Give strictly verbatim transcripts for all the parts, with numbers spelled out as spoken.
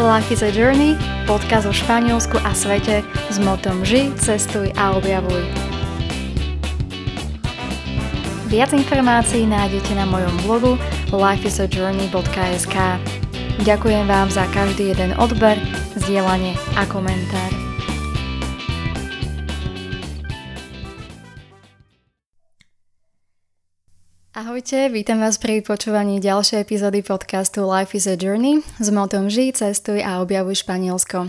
Life is a Journey, podcast o Španielsku a svete s motom Ži, cestuj a objavuj. Viac informácií nájdete na mojom blogu life is a journey dot es ká. Ďakujem vám za každý jeden odber, zdieľanie a komentár. Ahojte, vítam vás pri počúvaní ďalšej epizódy podcastu Life is a Journey s motom Žij, cestuj a objavuj Španielsko.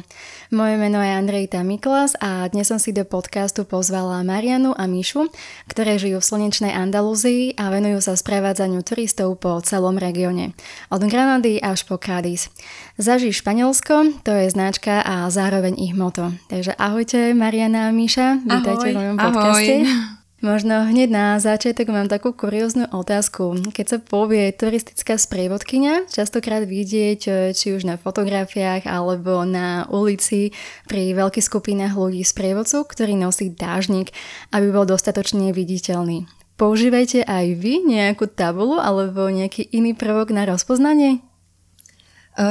Moje meno je Andreita Miklas a dnes som si do podcastu pozvala Marianu a Mišu, ktoré žijú v slnečnej Andalúzii a venujú sa sprevádzaniu turistov po celom regióne, od Granady až po Cádiz. Zaži Španielsko, to je značka a zároveň ich moto. Takže ahojte Mariana a Miša, vítajte ahoj, v mojom podcaste. Ahoj. Možno hneď na začiatok mám takú kurióznu otázku. Keď sa povie turistická sprievodkyňa, častokrát vidieť, či už na fotografiách alebo na ulici pri veľkých skupinách ľudí sprievodcu, ktorý nosí dážnik, aby bol dostatočne viditeľný. Používajte aj vy nejakú tabulu alebo nejaký iný prvok na rozpoznanie?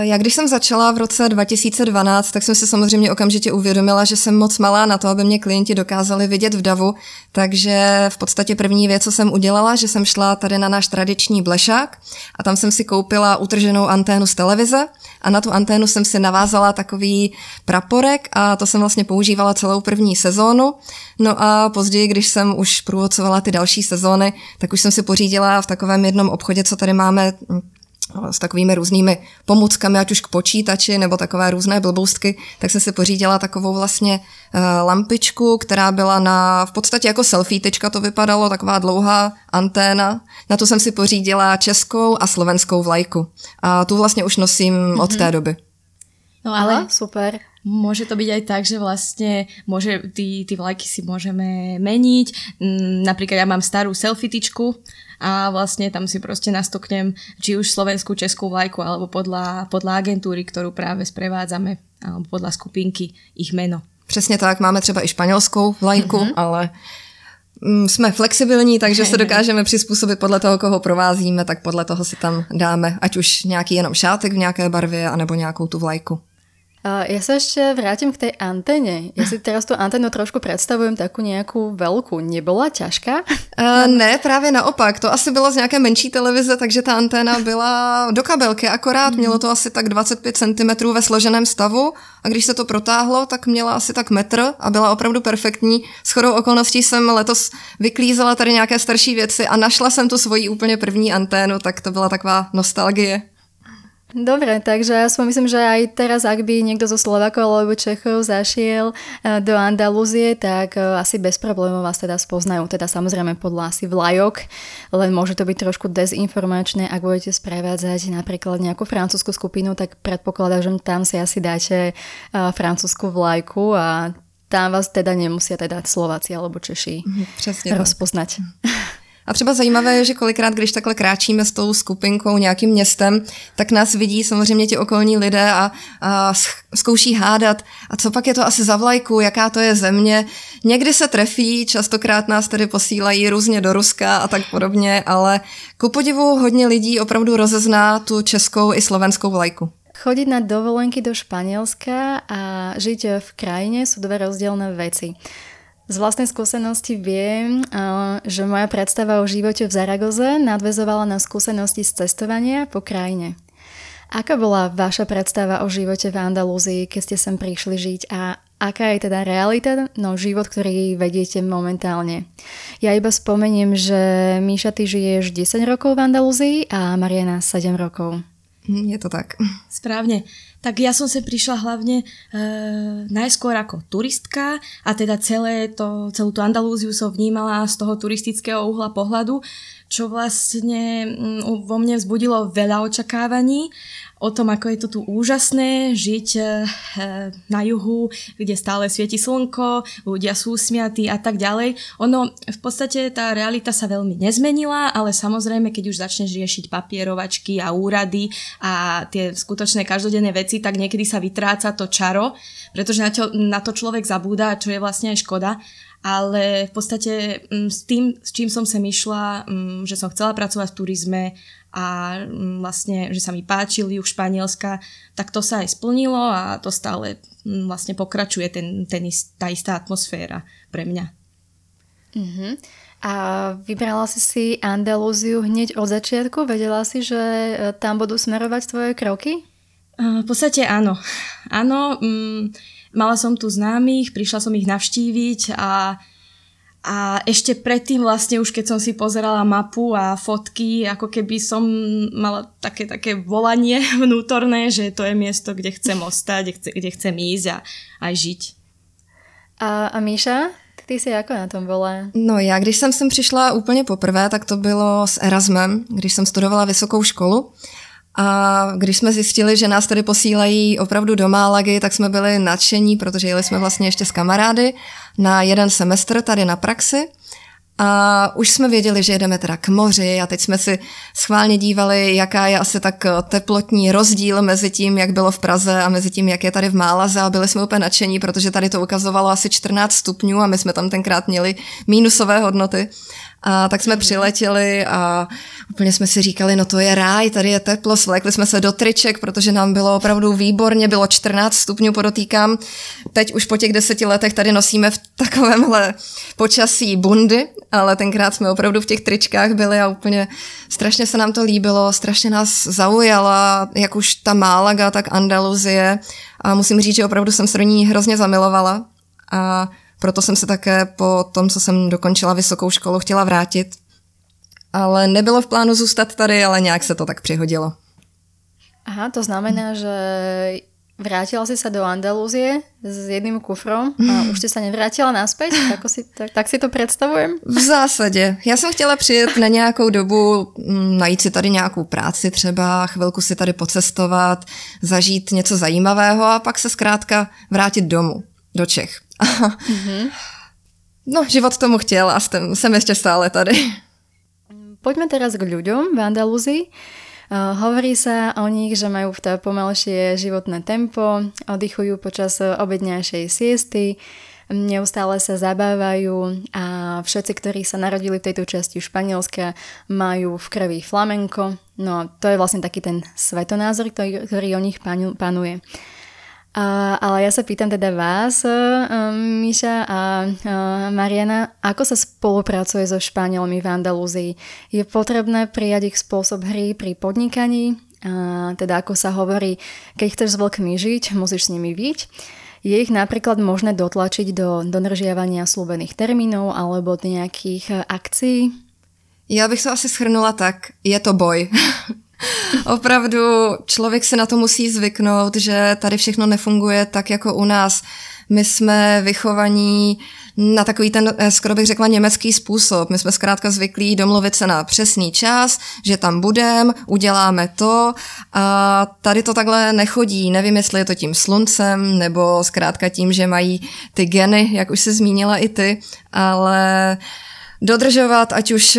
Já když jsem začala v roce dva tisíce dvanáct, tak jsem si samozřejmě okamžitě uvědomila, že jsem moc malá na to, aby mě klienti dokázali vidět v davu, takže v podstatě první věc, co jsem udělala, že jsem šla tady na náš tradiční blešák a tam jsem si koupila utrženou anténu z televize a na tu anténu jsem si navázala takový praporek a to jsem vlastně používala celou první sezónu. No a později, když jsem už průvodcovala ty další sezóny, tak už jsem si pořídila v takovém jednom obchodě, co tady máme, s takovými různými pomůckami, ať už k počítači nebo takové různé blboustky, tak jsem si pořídila takovou vlastně lampičku, která byla na v podstatě jako selfiečka to vypadalo, taková dlouhá anténa. Na to jsem si pořídila českou a slovenskou vlajku. A tu vlastně už nosím mm-hmm. od té doby. No ale Aha. super. Môže to byť aj tak, že vlastne môže, tí, tí vlajky si môžeme meniť. Napríklad ja mám starú selfietičku a vlastne tam si proste nastoknem či už slovenskú, českú vlajku alebo podľa, podľa agentúry, ktorú práve sprevádzame, alebo podľa skupinky ich meno. Presne tak, máme třeba i španělskou vlajku, mm-hmm. ale jsme flexibilní, takže se dokážeme přizpůsobit podle toho, koho provázíme, tak podle toho si tam dáme ať už nějaký jenom šátek v nějaké barvě anebo nějakou tu vlajku. Ja sa ešte vrátim k tej anténe. Ja si teraz tú anténu trošku predstavujem takú nejakú veľkú. Nebola ťažká? Uh, ne, práve naopak. To asi bylo z nejaké menší televize, takže tá anténa byla do kabelky akorát. Mělo to asi tak dvacet pět centimetrů ve složeném stavu a když se to protáhlo, tak měla asi tak metr a byla opravdu perfektní. Shodou okolností jsem letos vyklízela tady nějaké starší věci a našla jsem tu svoji úplně první anténu, tak to byla taková nostalgie. Dobre, takže ja si myslím, že aj teraz, ak by niekto zo Slovákov alebo Čechov zašiel do Andalúzie, tak asi bez problémov vás teda spoznajú. Teda samozrejme podľa asi vlajok, len môže to byť trošku dezinformačné. Ak budete sprevádzať napríklad nejakú francúzsku skupinu, tak predpokladám, že tam si asi dáte francúzsku vlajku a tam vás teda nemusia teda Slováci alebo Češi Přesně rozpoznať. Tak. A třeba zajímavé je, že kolikrát, když takhle kráčíme s tou skupinkou nějakým městem, tak nás vidí samozřejmě ti okolní lidé a, a zkouší hádat. A co pak je to asi za vlajku, jaká to je země? Někdy se trefí, častokrát nás tedy posílají různě do Ruska a tak podobně, ale ku podivu hodně lidí opravdu rozezná tu českou i slovenskou vlajku. Chodiť na dovolenky do Španielska a žiť v krajine sú dve rozdielne veci. Z vlastnej skúsenosti viem, že moja predstava o živote v Zaragoze nadväzovala na skúsenosti z cestovania po krajine. Aká bola vaša predstava o živote v Andalúzii, keď ste sem prišli žiť a aká je teda realita, no život, ktorý vediete momentálne? Ja iba spomeniem, že Miša, ty žiješ desať rokov v Andalúzii a Mariana sedem rokov. Je to tak. Správne. Tak ja som sem prišla hlavne e, najskôr ako turistka a teda celé to, celú tú Andalúziu som vnímala z toho turistického uhla pohľadu, čo vlastne mm, vo mne vzbudilo veľa očakávaní o tom, ako je to tu úžasné žiť e, na juhu, kde stále svieti slnko, ľudia sú smiatí a tak ďalej. Ono, v podstate tá realita sa veľmi nezmenila, ale samozrejme, keď už začneš riešiť papierovačky a úrady a tie skutočné každodenné veci, tak niekedy sa vytráca to čaro, pretože na to, na to človek zabúda, čo je vlastne aj škoda. ale v podstate s tým, s čím som sem išla, že som chcela pracovať v turizme a vlastne, že sa mi páčil juh Španielska, tak to sa aj splnilo a to stále vlastne pokračuje ten, ten ist, tá istá atmosféra pre mňa. Uh-huh. A vybrala si si Andalúziu hneď od začiatku? Vedela si, že tam budú smerovať tvoje kroky? Uh, v podstate áno. Áno, um, mala som tu známych, prišla som ich navštíviť a A ešte predtým vlastne už keď som si pozerala mapu a fotky, ako keby som mala také, také volanie vnútorné, že to je miesto, kde chcem ostať, kde chcem ísť a aj žiť. A, a Míša, ty si ako na tom bola? No ja, když jsem sem přišla úplně poprvé, tak to bylo s Erasmem, když jsem studovala vysokou školu. A když jsme zjistili, že nás tady posílají opravdu do Málagy, tak jsme byli nadšení, protože jeli jsme vlastně ještě s kamarády na jeden semestr tady na praxi. A už jsme věděli, že jedeme teda k moři a teď jsme si schválně dívali, jaká je asi tak teplotní rozdíl mezi tím, jak bylo v Praze a mezi tím, jak je tady v Málaze. A byli jsme úplně nadšení, protože tady to ukazovalo asi čtrnáct stupňů a my jsme tam tenkrát měli mínusové hodnoty. A tak jsme přiletěli a úplně jsme si říkali, no to je ráj, tady je teplo, svlékli jsme se do triček, protože nám bylo opravdu výborně, bylo čtrnáct stupňů, podotýkám. Teď už po těch deseti letech tady nosíme v takovémhle počasí bundy, ale tenkrát jsme opravdu v těch tričkách byli a úplně strašně se nám to líbilo, strašně nás zaujala, jak už ta Málaga, tak Andaluzie. A musím říct, že opravdu jsem se do ní hrozně zamilovala a proto jsem se také po tom, co jsem dokončila vysokou školu, chtěla vrátit. Ale nebylo v plánu zůstat tady, ale nějak se to tak přihodilo. Aha, to znamená, že vrátila si se do Andalúzie s jedným kufrom a už jste se nevrátila nazpäť? Tak si, tak, tak si to představujem? V zásadě. Já jsem chtěla přijet na nějakou dobu, najít si tady nějakou práci třeba, chvilku si tady pocestovat, zažít něco zajímavého a pak se zkrátka vrátit domů, do Čech. Mm-hmm. No, život tomu chtěl a jsem, jsem ještě stále tady. Poďme teraz k ľuďom v Andalúzii. Uh, hovorí sa o nich, že majú v té pomalšie životné tempo, oddychujú počas obedňajšej siesty, neustále sa zabávajú a všetci, ktorí sa narodili v tejto časti Španielska, majú v krvi flamenko. No, to je vlastne taký ten svetonázor, ktorý, ktorý o nich panuje. Uh, ale ja sa pýtam teda vás, uh, Miša a uh, Mariana, ako sa spolupracuje so Španielmi v Andalúzii? Je potrebné prijať ich spôsob hry pri podnikaní? Uh, teda ako sa hovorí, keď chceš s vlkmi žiť, musíš s nimi byť. Je ich napríklad možné dotlačiť do dodržiavania slúbených termínov alebo do nejakých akcií? Ja bych to asi shrnula tak, je to boj. Opravdu člověk se na to musí zvyknout, že tady všechno nefunguje tak jako u nás. My jsme vychovaní na takový ten, skoro bych řekla, německý způsob. My jsme zkrátka zvyklí domluvit se na přesný čas, že tam budeme, uděláme to a tady to takhle nechodí. Nevím, jestli je to tím sluncem nebo zkrátka tím, že mají ty geny, jak už jsi zmínila i ty, ale dodržovat ať už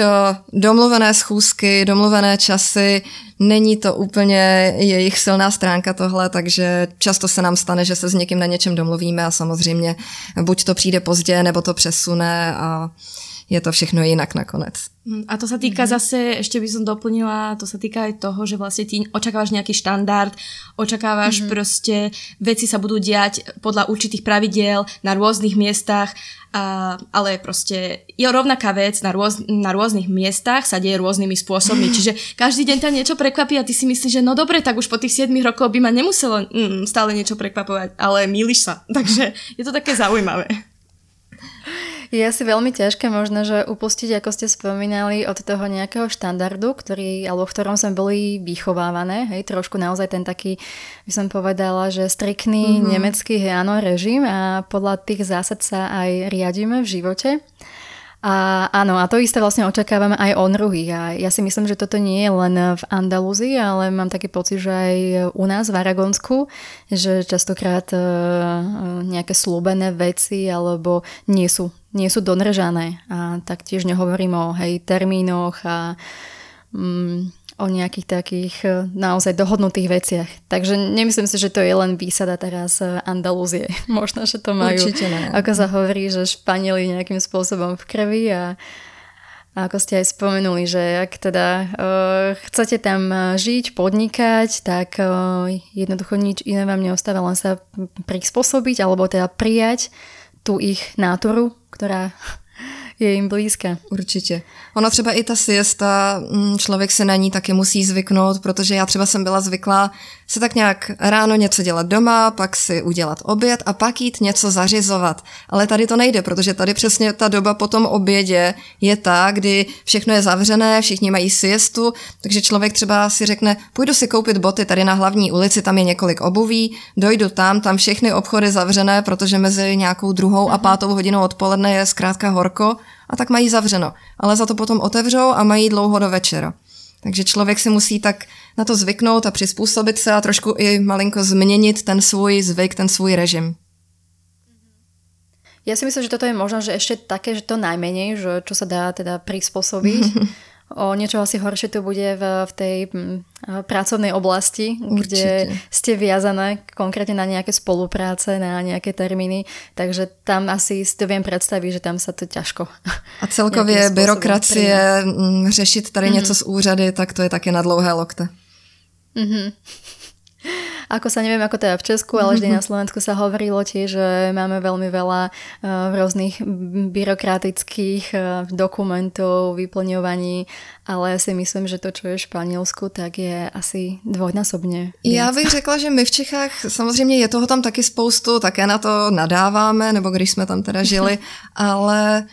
domluvené schůzky, domluvené časy, není to úplně jejich silná stránka tohle, takže často se nám stane, že se s někým na něčem domluvíme a samozřejmě buď to přijde pozdě, nebo to přesune a je to všechno jinak nakonec. A to sa týka zase, ešte by som doplnila, to sa týka aj toho, že vlastne ty očakávaš nejaký štandard, očakávaš mm-hmm. proste, veci sa budú diať podľa určitých pravidiel na rôznych miestach, a, ale proste je rovnaká vec na, rôz, na rôznych miestach, sa deje rôznymi spôsobmi, čiže každý deň tam niečo prekvapí a ty si myslíš, že no dobre, tak už po tých siedmich rokoch by ma nemuselo mm, stále niečo prekvapovať, ale mýliš sa, takže je to také zaujímavé. Je asi veľmi ťažké možno, že upustiť, ako ste spomínali, od toho nejakého štandardu, ktorý, alebo v ktorom sme boli vychovávané, hej, trošku naozaj ten taký, by som povedala, že striktný mm-hmm. nemecký áno, režim a podľa tých zásad sa aj riadíme v živote. A áno, a to isté vlastne očakávame aj od druhých. A ja si myslím, že toto nie je len v Andalúzii, ale mám taký pocit, že aj u nás v Aragonsku, že častokrát e, nejaké slúbené veci alebo nie sú, nie sú dodržané. A taktiež nehovorím o hej, termínoch a mm, o nejakých takých naozaj dohodnutých veciach. Takže nemyslím si, že to je len výsada teraz Andalúzie. Možno, že to majú, ako sa hovorí, že Španieli nejakým spôsobom v krvi a, a ako ste aj spomenuli, že ak teda uh, chcete tam žiť, podnikať, tak uh, jednoducho nič iné vám neostáva, len sa prispôsobiť alebo teda prijať tú ich náturu, ktorá je jim blízka. Určitě. Ona třeba i ta siesta, člověk se na ní taky musí zvyknout, protože já třeba jsem byla zvyklá se tak nějak ráno něco dělat doma, pak si udělat oběd a pak jít něco zařizovat. Ale tady to nejde, protože tady přesně ta doba po tom obědě je ta, kdy všechno je zavřené, všichni mají siestu, takže člověk třeba si řekne, půjdu si koupit boty tady na hlavní ulici, tam je několik obuví, dojdu tam, tam všechny obchody zavřené, protože mezi nějakou druhou a pátou hodinou odpoledne je zkrátka horko. A tak mají zavřeno, ale za to potom otevřou a mají dlouho do večera. Takže člověk si musí tak na to zvyknout a přizpůsobit se a trošku i malinko změnit ten svůj zvyk, ten svůj režim. Ja si myslím, že toto je možno, že ešte také, že to najmenej, že čo sa dá teda prispôsobiť. O niečo asi horšie to bude v, v tej m, pracovnej oblasti, určite, kde ste viazané konkrétne na nejaké spolupráce, na nejaké termíny, takže tam asi si to viem predstaviť, že tam sa to ťažko. A celkově byrokracie, príjma. Řešit tady mm-hmm. něco z úřady, tak to je také na dlouhé lokte. Mhm. Ako sa neviem, ako teda v Česku, ale vždy na Slovensku sa hovorilo tiež, že máme veľmi veľa uh, rôznych byrokratických uh, dokumentov, vyplňovaní, ale ja si myslím, že to, čo je v Španielsku, tak je asi dvojnásobne. Já bych řekla, že my v Čechách, samozřejmě je toho tam taky spoustu, také na to nadáváme, nebo když jsme tam teda žili, ale...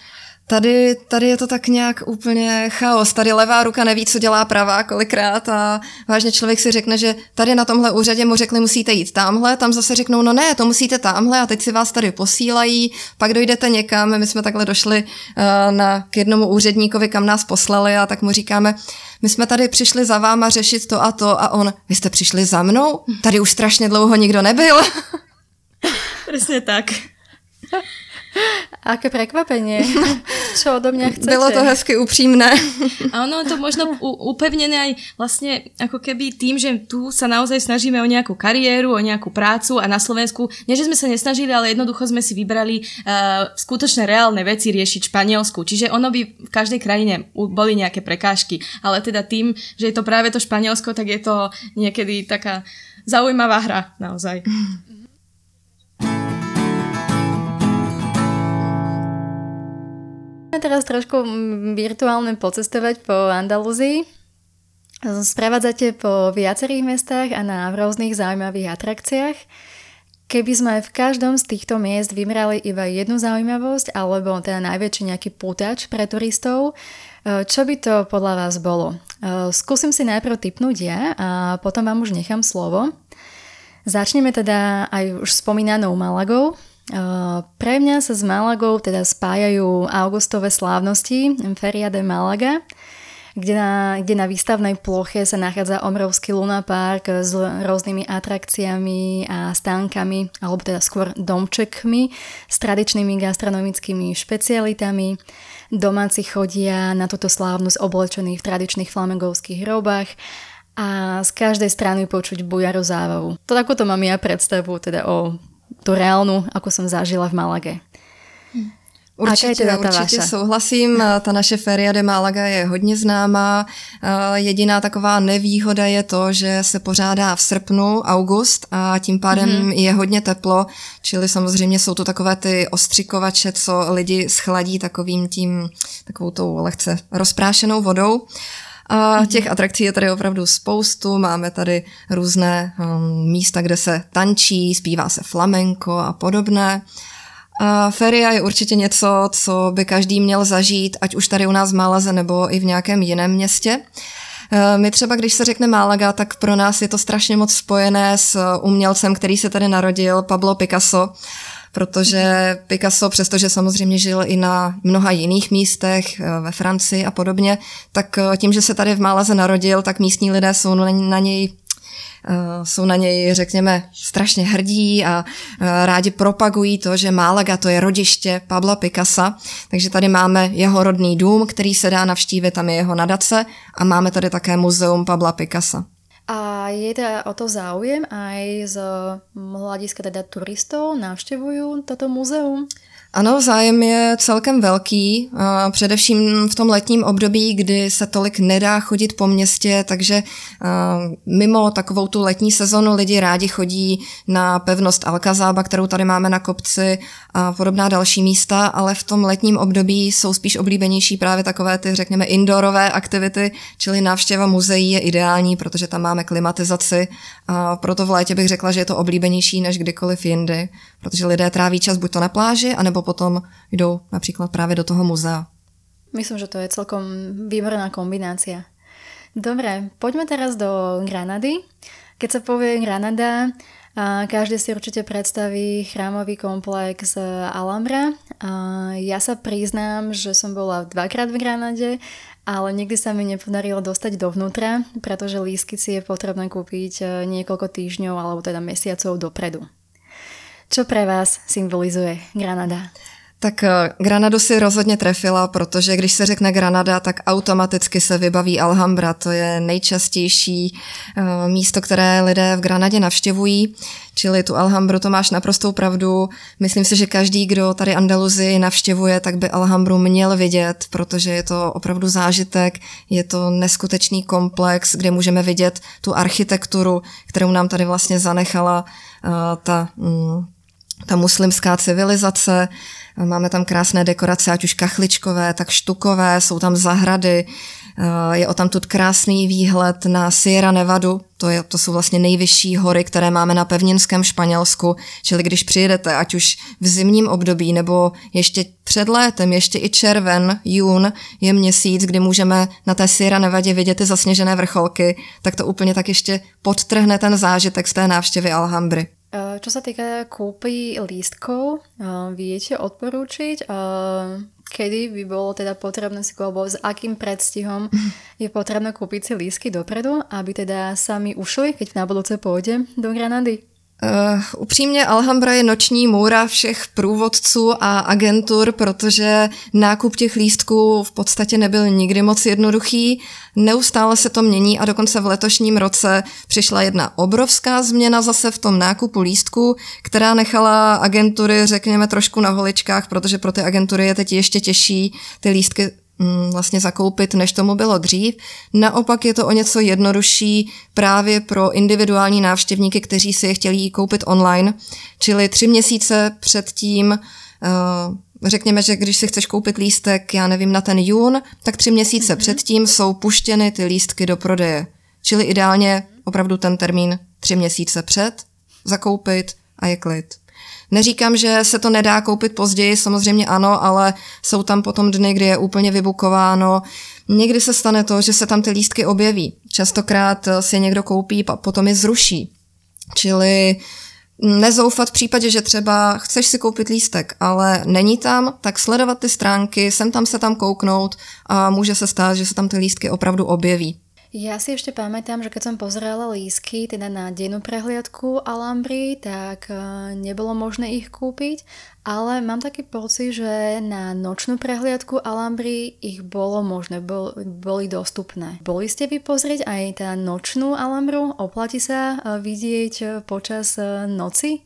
Tady, tady je to tak nějak úplně chaos. Tady levá ruka neví, co dělá pravá kolikrát a vážně člověk si řekne, že tady na tomhle úřadě mu řekli, musíte jít tamhle, tam zase řeknou, no ne, to musíte tamhle a teď si vás tady posílají, pak dojdete někam. My jsme takhle došli uh, na, k jednomu úředníkovi, kam nás poslali a tak mu říkáme, my jsme tady přišli za váma řešit to a to a on, vy jste přišli za mnou? Tady už strašně dlouho nikdo nebyl. Přesně tak. Aké prekvapenie, čo odo mňa chcete. Bolo to hezky upřímné. A ono to možno upevnené aj vlastne ako keby tým, že tu sa naozaj snažíme o nejakú kariéru, o nejakú prácu a na Slovensku, nie že sme sa nesnažili, ale jednoducho sme si vybrali uh, skutočne reálne veci riešiť v Španielsku. Čiže ono by v každej krajine boli nejaké prekážky, ale teda tým, že je to práve to Španielsko, tak je to niekedy taká zaujímavá hra naozaj. Teraz trošku virtuálne pocestovať po Andalúzii. Sprevádzate po viacerých mestách a na rôznych zaujímavých atrakciách. Keby sme v každom z týchto miest vybrali iba jednu zaujímavosť alebo teda najväčší nejaký pútač pre turistov, čo by to podľa vás bolo? Skúsim si najprv tipnúť ja a potom vám už nechám slovo. Začneme teda aj už spomínanou Malagou. Uh, pre mňa sa s Malagou teda spájajú augustové slávnosti Feria de Málaga, kde na, kde na výstavnej ploche sa nachádza obrovský lunapark s rôznymi atrakciami a stánkami, alebo teda skôr domčekmi s tradičnými gastronomickými špecialitami. Domáci chodia na túto slávnosť oblečení v tradičných flamengovských robách a z každej strany počuť bujarú zábavu. To takúto mám ja predstavu teda o tú reálnu, ako som zažila v Malage. Určitě, teda určitě souhlasím. Ta naše Feria de Málaga je hodně známá. Jediná taková nevýhoda je to, že se pořádá v srpnu, august a tím pádem mm-hmm. je hodně teplo, čili samozřejmě jsou to takové ty ostřikovače, co lidi schladí takovým tím, takovou tou lehce rozprášenou vodou. A těch atrakcí je tady opravdu spoustu, máme tady různé um, místa, kde se tančí, zpívá se flamenko a podobné. A feria je určitě něco, co by každý měl zažít, ať už tady u nás v Málaze nebo i v nějakém jiném městě. My třeba, když se řekne Málaga, tak pro nás je to strašně moc spojené s umělcem, který se tady narodil, Pablo Picasso, protože Picasso, přestože samozřejmě žil i na mnoha jiných místech, ve Francii a podobně, tak tím, že se tady v Málaze narodil, tak místní lidé jsou na něj jsou na něj, řekněme, strašně hrdí a rádi propagují to, že Málaga to je rodiště Pabla Picassa, takže tady máme jeho rodný dům, který se dá navštívit, tam je jeho nadace a máme tady také muzeum Pabla Picassa. A je teda o to záujem aj z hľadiska teda turistov, navštěvují toto muzeum? Ano, zájem je celkem velký, především v tom letním období, kdy se tolik nedá chodit po městě, takže mimo takovou tu letní sezonu lidi rádi chodí na pevnost Alcazaba, kterou tady máme na kopci a podobná další místa, ale v tom letním období jsou spíš oblíbenější právě takové ty, řekněme, indoorové aktivity, čili návštěva muzeí je ideální, protože tam máme klimatizaci a proto v létě bych řekla, že je to oblíbenější než kdykoliv jindy, protože lidé tráví čas buď to na pláži, anebo potom jdou například právě do toho muzea. Myslím, že to je celkom výborná kombinácia. Dobre, poďme teraz do Granady. Keď sa povie Granada, každý si určite predstaví chrámový komplex Alhambra. Ja sa priznám, že som bola dvakrát v Granade, ale nikdy sa mi nepodarilo dostať dovnútra, pretože lístky si je potrebné kúpiť niekoľko týždňov alebo teda mesiacov dopredu. Čo pre vás symbolizuje Granada? Tak Granadu si rozhodně trefila, protože když se řekne Granada, tak automaticky se vybaví Alhambra. To je nejčastější místo, které lidé v Granadě navštěvují. Čili tu Alhambru, to máš naprostou pravdu. Myslím si, že každý, kdo tady Andaluzii navštěvuje, tak by Alhambru měl vidět, protože je to opravdu zážitek, je to neskutečný komplex, kde můžeme vidět tu architekturu, kterou nám tady vlastně zanechala uh, ta... Mm, ta muslimská civilizace, máme tam krásné dekorace, ať už kachličkové, tak štukové, jsou tam zahrady, je o tamtud krásný výhled na Sierra Nevadu, to, je, to jsou vlastně nejvyšší hory, které máme na pevninském Španělsku, čili když přijedete, ať už v zimním období, nebo ještě před létem, ještě i červen, jún je měsíc, kdy můžeme na té Sierra Nevadě vidět ty zasněžené vrcholky, tak to úplně tak ještě podtrhne ten zážitek z té návštěvy Alhambry. Čo sa týka kúpy lístkov, viete odporúčiť, kedy by bolo teda potrebné si kúpiť, alebo s akým predstihom je potrebné kúpiť si lístky dopredu, aby teda sami ušli, keď na budúce pôjdem do Granady? Uh, upřímně Alhambra je noční můra všech průvodců a agentur, protože nákup těch lístků v podstatě nebyl nikdy moc jednoduchý. Neustále se to mění a dokonce v letošním roce přišla jedna obrovská změna zase v tom nákupu lístků, která nechala agentury, řekněme, trošku na holičkách, protože pro ty agentury je teď ještě těžší ty lístky vlastně zakoupit, než tomu bylo dřív. Naopak je to o něco jednodušší právě pro individuální návštěvníky, kteří si je chtěli koupit online. Čili tři měsíce předtím, řekněme, že když si chceš koupit lístek, já nevím, na ten jún, tak tři měsíce mhm. předtím jsou puštěny ty lístky do prodeje. Čili ideálně opravdu ten termín tři měsíce před zakoupit a je klid. Neříkám, že se to nedá koupit později, samozřejmě ano, ale jsou tam potom dny, kdy je úplně vybukováno. Někdy se stane to, že se tam ty lístky objeví. Častokrát si někdo koupí a potom je zruší. Čili nezoufat v případě, že třeba chceš si koupit lístek, ale není tam, tak sledovat ty stránky, sem tam se tam kouknout a může se stát, že se tam ty lístky opravdu objeví. Ja si ešte pamätám, že keď som pozerala lístky teda na dennú prehliadku Alhambry, tak nebolo možné ich kúpiť, ale mám taký pocit, že na nočnú prehliadku Alhambry ich bolo možné, boli dostupné. Boli ste vy pozrieť aj tá nočnú Alhambru? Oplatí sa vidieť počas noci?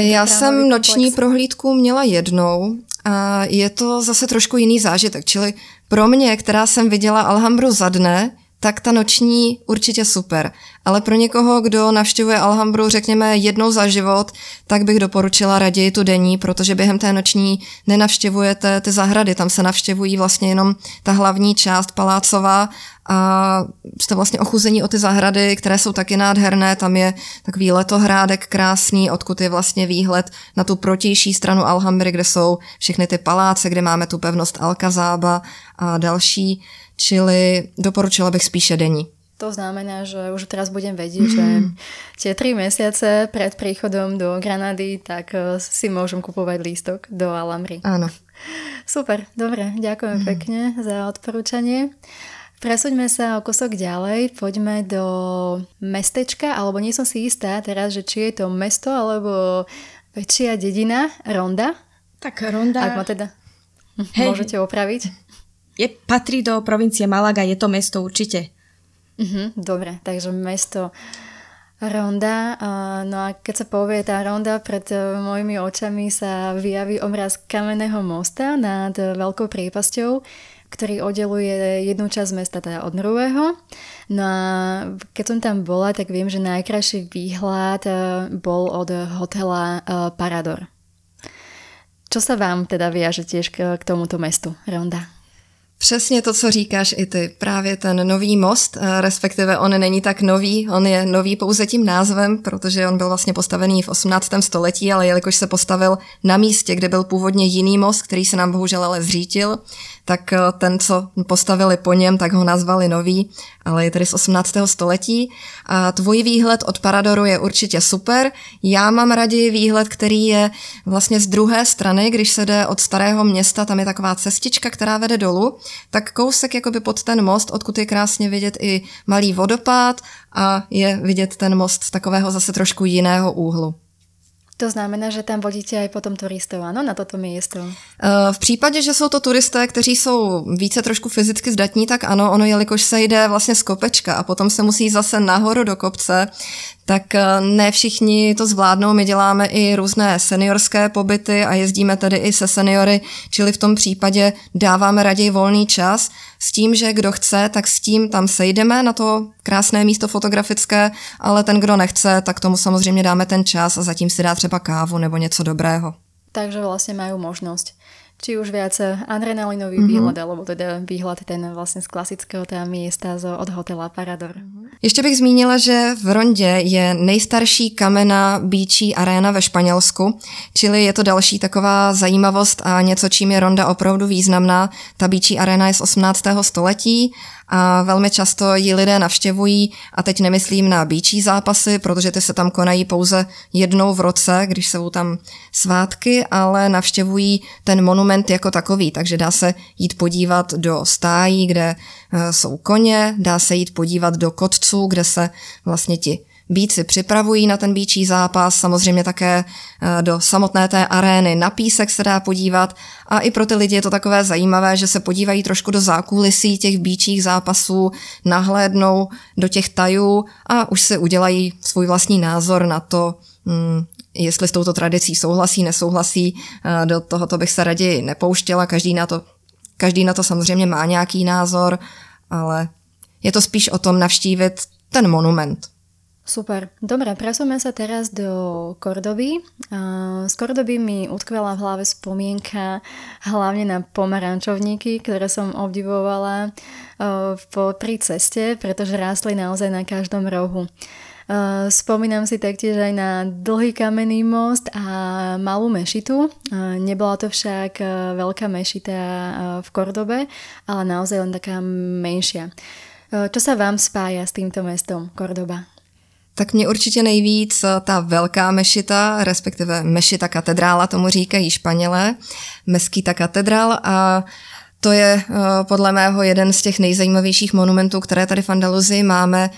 Já jsem noční prohlídku měla jednou a je to zase trošku jiný zážitek, čili pro mě, která jsem viděla Alhambru za dne, tak ta noční určitě super. Ale pro někoho, kdo navštěvuje Alhambru, řekněme, jednou za život, tak bych doporučila raději tu denní, protože během té noční nenavštěvujete ty zahrady, tam se navštěvují vlastně jenom ta hlavní část palácová a jste vlastně ochuzení o ty zahrady, které jsou taky nádherné, tam je takový letohrádek krásný, odkud je vlastně výhled na tu protější stranu Alhambry, kde jsou všechny ty paláce, kde máme tu pevnost Alcazába a další, čili doporučila bych spíše denní. To znamená, že už teraz budem vedieť, že tie tri mesiace pred príchodom do Granady, tak si môžem kupovať lístok do Alhambry. Áno. Super, dobre, ďakujem mm. pekne za odporúčanie. Presuňme sa o kúsok ďalej, poďme do mestečka, alebo nie som si istá teraz, že či je to mesto, alebo väčšia dedina, Ronda. Tak Ronda... Ak ma teda hey, môžete opraviť. Je, patrí do provincie Málaga, je to mesto určite. Uh-huh, dobre, takže mesto Ronda. Uh, no a keď sa povie tá Ronda, pred uh, mojimi očami sa vyjaví obraz kamenného mosta nad uh, veľkou priepasťou, ktorý oddeluje jednu časť mesta teda od druhého. No a keď som tam bola, tak viem, že najkrajší výhľad bol od hotela Parador. Čo sa vám teda viaže tiež k tomuto mestu, Ronda? Přesně to, co říkáš i ty, právě ten nový most, respektive on není tak nový, on je nový pouze tím názvem, protože on byl vlastně postavený v osmnáctém století, ale jelikož se postavil na místě, kde byl původně jiný most, který se nám bohužel ale zřítil, tak ten, co postavili po něm, tak ho nazvali nový, ale je tedy z osmnáctého století. A tvůj výhled od Paradoru je určitě super. Já mám raději výhled, který je vlastně z druhé strany, když se jde od starého města, tam je taková cestička, která vede dolů, tak kousek jakoby pod ten most, odkud je krásně vidět i malý vodopád a je vidět ten most z takového zase trošku jiného úhlu. To znamená, že tam vodíte aj potom turistov, ano, na toto místo? V případě, že jsou to turisté, kteří jsou více trošku fyzicky zdatní, tak ano, ono jelikož se jde vlastně z kopečka a potom se musí zase nahoru do kopce, tak ne všichni to zvládnou. My děláme i různé seniorské pobyty a jezdíme tedy i se seniory, čili v tom případě dáváme raději volný čas s tím, že kdo chce, tak s tím tam sejdeme na to krásné místo fotografické, ale ten, kdo nechce, tak tomu samozřejmě dáme ten čas a zatím si dá třeba kávu nebo něco dobrého. Takže vlastně mají možnost. Či už viac adrenalinový mm-hmm. výhľad, alebo teda výhľad ten vlastne z klasického tá miesta od hotela Parador. Ještě bych zmínila, že v Rondě je nejstarší kamenná býčí aréna ve Španělsku, čili je to další taková zajímavost a něco, čím je Ronda opravdu významná. Ta býčí aréna je z osmnáctého století a velmi často ji lidé navštěvují a teď nemyslím na býčí zápasy, protože ty se tam konají pouze jednou v roce, když jsou tam svátky, ale navštěvují ten monument jako takový, takže dá se jít podívat do stájí, kde jsou koně, dá se jít podívat do kotců, kde se vlastně ti býci připravují na ten býčí zápas, samozřejmě také do samotné té arény na písek se dá podívat a i pro ty lidi je to takové zajímavé, že se podívají trošku do zákulisí těch býčích zápasů, nahlédnou do těch tajů a už si udělají svůj vlastní názor na to, hmm, jestli s touto tradicí souhlasí, nesouhlasí. Do tohoto bych se raději nepouštěla, každý na to, každý na to samozřejmě má nějaký názor, ale je to spíš o tom navštívit ten monument. Super. Dobre, presúme sa teraz do Kordoby. Z Kordoby mi utkvela v hlave spomienka hlavne na pomarančovníky, ktoré som obdivovala po pri ceste, pretože rástli naozaj na každom rohu. Spomínam si taktiež aj na dlhý kamenný most a malú mešitu. Nebola to však veľká mešita v Kordobe, ale naozaj len taká menšia. Čo sa vám spája s týmto mestom Kordoba? Tak mě určitě nejvíc ta velká mešita, respektive Mešita-Katedrála, tomu říkají Španělé, Mezquita-Katedral, a to je podle mého jeden z těch nejzajímavějších monumentů, které tady v Andaluzii máme.